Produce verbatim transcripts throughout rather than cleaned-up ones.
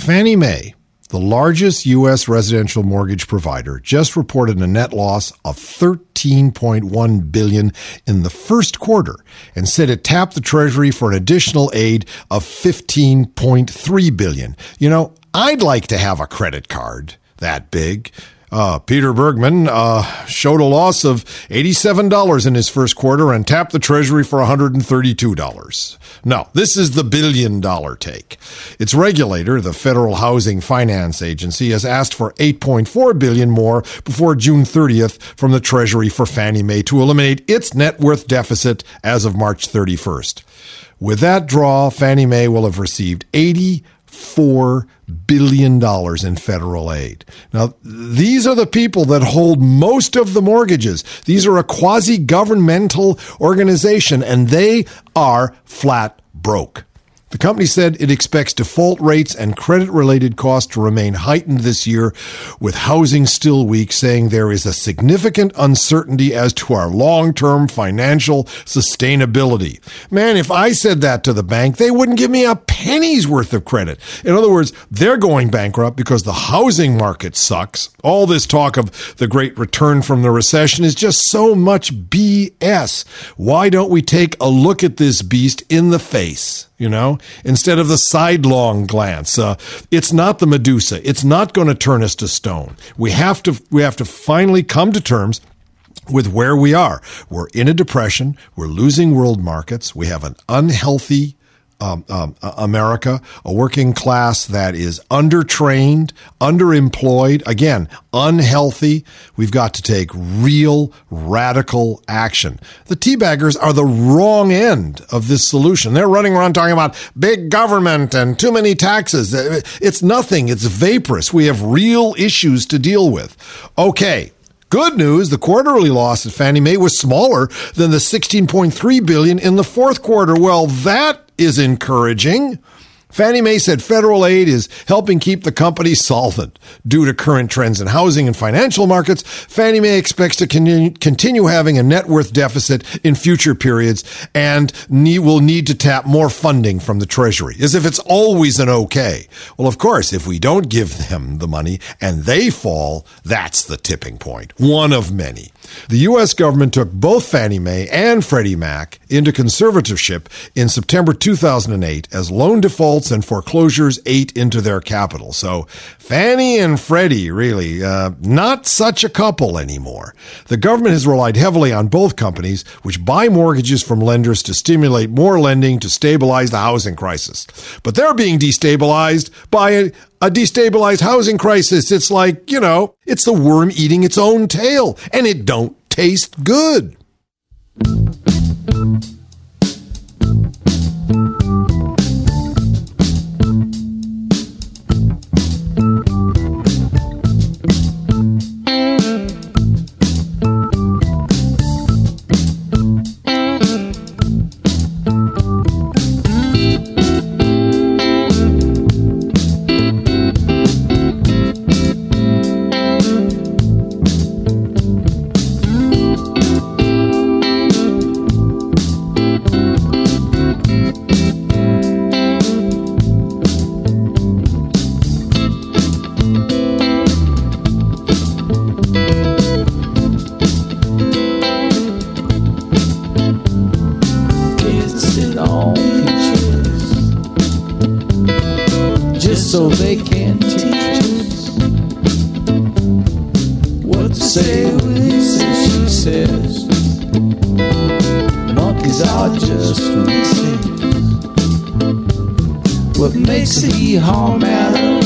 Fannie Mae, the largest U S residential mortgage provider, just reported a net loss of thirteen point one billion dollars in the first quarter and said it tapped the Treasury for an additional aid of fifteen point three billion dollars. You know, I'd like to have a credit card that big. Uh, Peter Bergman uh, showed a loss of eighty-seven dollars in his first quarter and tapped the Treasury for one hundred thirty-two dollars. No, this is the billion-dollar take. Its regulator, the Federal Housing Finance Agency, has asked for eight point four billion dollars more before June thirtieth from the Treasury for Fannie Mae to eliminate its net worth deficit as of March thirty-first. With that draw, Fannie Mae will have received eighty-four billion dollars in federal aid. Now, these are the people that hold most of the mortgages. These are a quasi-governmental organization, and they are flat broke. The company said it expects default rates and credit-related costs to remain heightened this year, with housing still weak, saying there is a significant uncertainty as to our long-term financial sustainability. Man, if I said that to the bank, they wouldn't give me a penny's worth of credit. In other words, they're going bankrupt because the housing market sucks. All this talk of the great return from the recession is just so much B S. Why don't we take a look at this beast in the face? You know, instead of the sidelong glance, uh, it's not the Medusa. It's not going to turn us to stone. We have to, we have to finally come to terms with where we are. We're in a depression. We're losing world markets. We have an unhealthy Um, um, America, a working class that is undertrained, underemployed, again, unhealthy. We've got to take real radical action. The teabaggers are the wrong end of this solution. They're running around talking about big government and too many taxes. It's nothing. It's vaporous. We have real issues to deal with. Okay. Good news, the quarterly loss at Fannie Mae was smaller than the sixteen point three billion dollars in the fourth quarter. Well, that is encouraging. Fannie Mae said federal aid is helping keep the company solvent. Due to current trends in housing and financial markets, Fannie Mae expects to continue having a net worth deficit in future periods and will need to tap more funding from the Treasury, as if it's always an okay. Well, of course, if we don't give them the money and they fall, that's the tipping point, one of many. The U S government took both Fannie Mae and Freddie Mac into conservatorship in September two thousand eight as loan defaults and foreclosures ate into their capital. So Fannie and Freddie, really, uh, not such a couple anymore. The government has relied heavily on both companies, which buy mortgages from lenders to stimulate more lending to stabilize the housing crisis. But they're being destabilized by a A destabilized housing crisis. It's like, you know, it's the worm eating its own tail, and it don't taste good. So they can teach us what to say when he says, she says. Monkeys are just racist. What makes the hall matter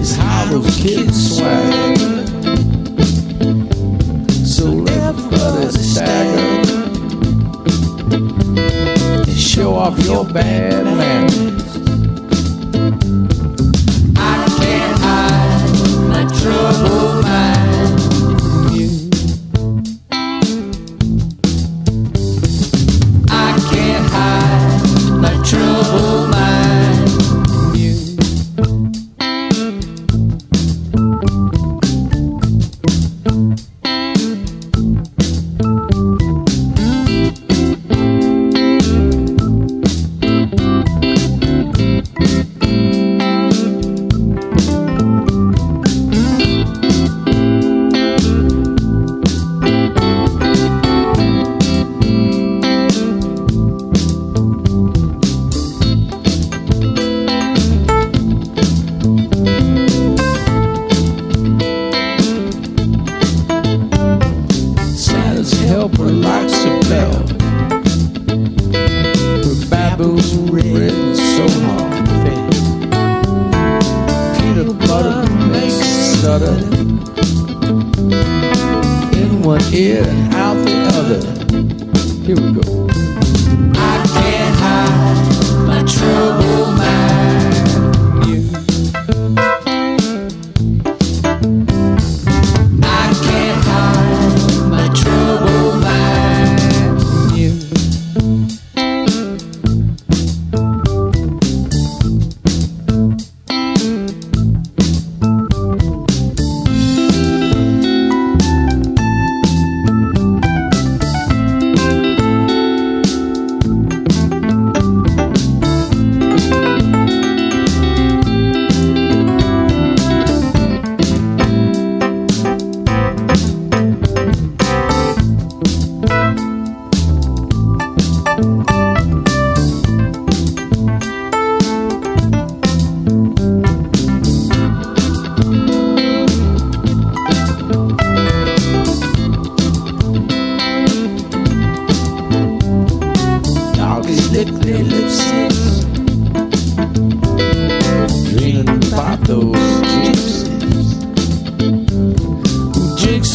is how those kids swagger. So let brothers stagger and show off your bad manners.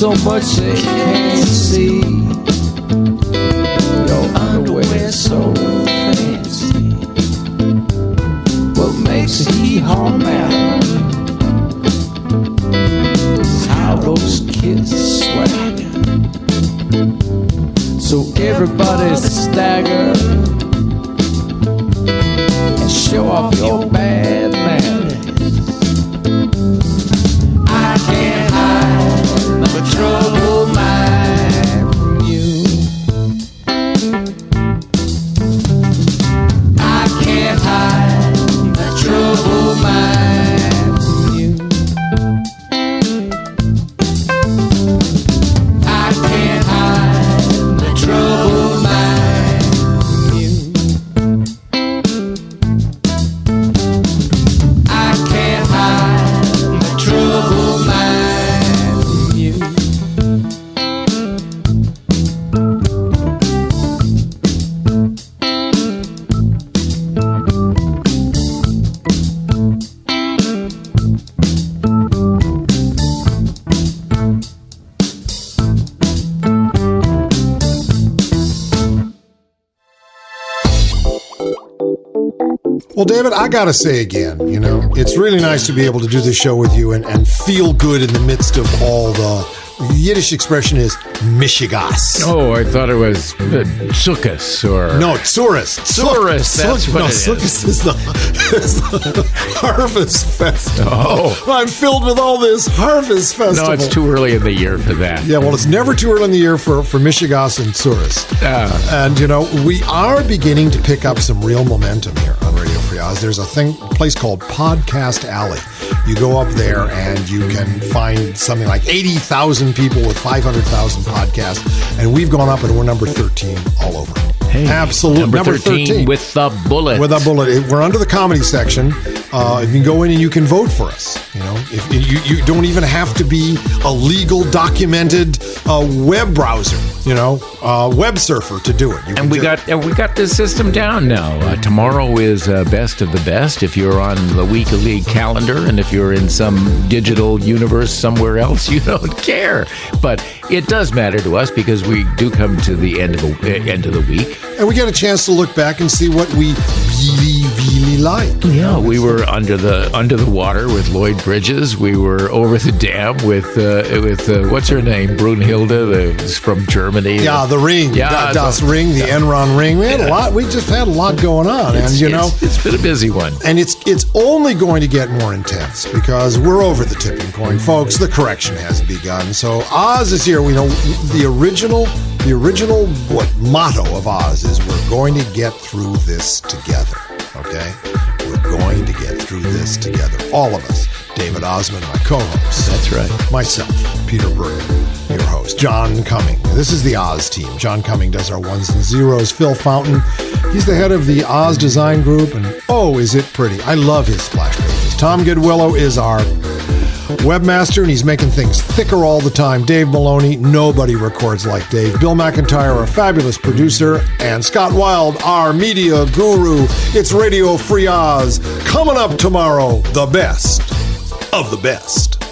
so much they can't see. Your underwear so fancy. What makes a hee-haw mouth? It's how those kids swag. So everybody stagger and show off your bad manners. I can't hide my trouble mind from you. I can't hide my trouble mind from you. I can't hide my trouble mind from you. I can't hide my trouble mind from you. Well, David, I gotta say again, you know, it's really nice to be able to do this show with you and, and feel good in the midst of all the Yiddish expression is mishigas. Oh, I thought it was uh, tsukas or... No, tsuris. Tsuris, that's what no, it is. No, tsukas is the, is the harvest festival. Oh. I'm filled with all this harvest festival. No, it's too early in the year for that. Yeah, well, it's never too early in the year for, for mishigas and tsuris. Uh. And, you know, we are beginning to pick up some real momentum here on Radio Free Oz. There's a thing place called Podcast Alley. You go up there and you can find something like eighty thousand people with five hundred thousand podcasts, and we've gone up and we're number thirteen all over. Hey, absolutely, number, number thirteen, thirteen with the bullet. With a bullet, we're under the comedy section. Uh, you can go in and you can vote for us. You know, if, if you, you don't even have to be a legal, documented uh, web browser. You know, uh, web surfer to do it. You and we got and we got this system down now. Uh, tomorrow is uh, best of the best. If you're on the weekly calendar, and if you're in some digital universe somewhere else, you don't care. But it does matter to us because we do come to the end of the uh, end of the week. And we get a chance to look back and see what we really, really liked. Yeah, we were under the under the water with Lloyd Bridges. We were over the dam with uh, with uh, what's her name, Brunhilde, the, from Germany. Yeah, the ring, yeah, da, das the, Ring, the da, Enron ring. We had yeah. a lot. We just had a lot going on, it's, and you it's, know, it's been a busy one. And it's it's only going to get more intense because we're over the tipping point, folks. The correction has begun. So Oz is here. We know the original. The original what motto of Oz is we're going to get through this together, okay? We're going to get through this together. All of us. David Osmond, my co-host. That's right. Myself, Peter Berger, your host. John Cumming. This is the Oz team. John Cumming does our ones and zeros. Phil Fountain, he's the head of the Oz Design Group, and oh, is it pretty. I love his splash pages. Tom Goodwillow is our webmaster, and he's making things thicker all the time. Dave Maloney, nobody records like Dave. Bill McIntyre, a fabulous producer, and Scott Wilde, our media guru. It's Radio Free Oz. Coming up tomorrow, the best of the best.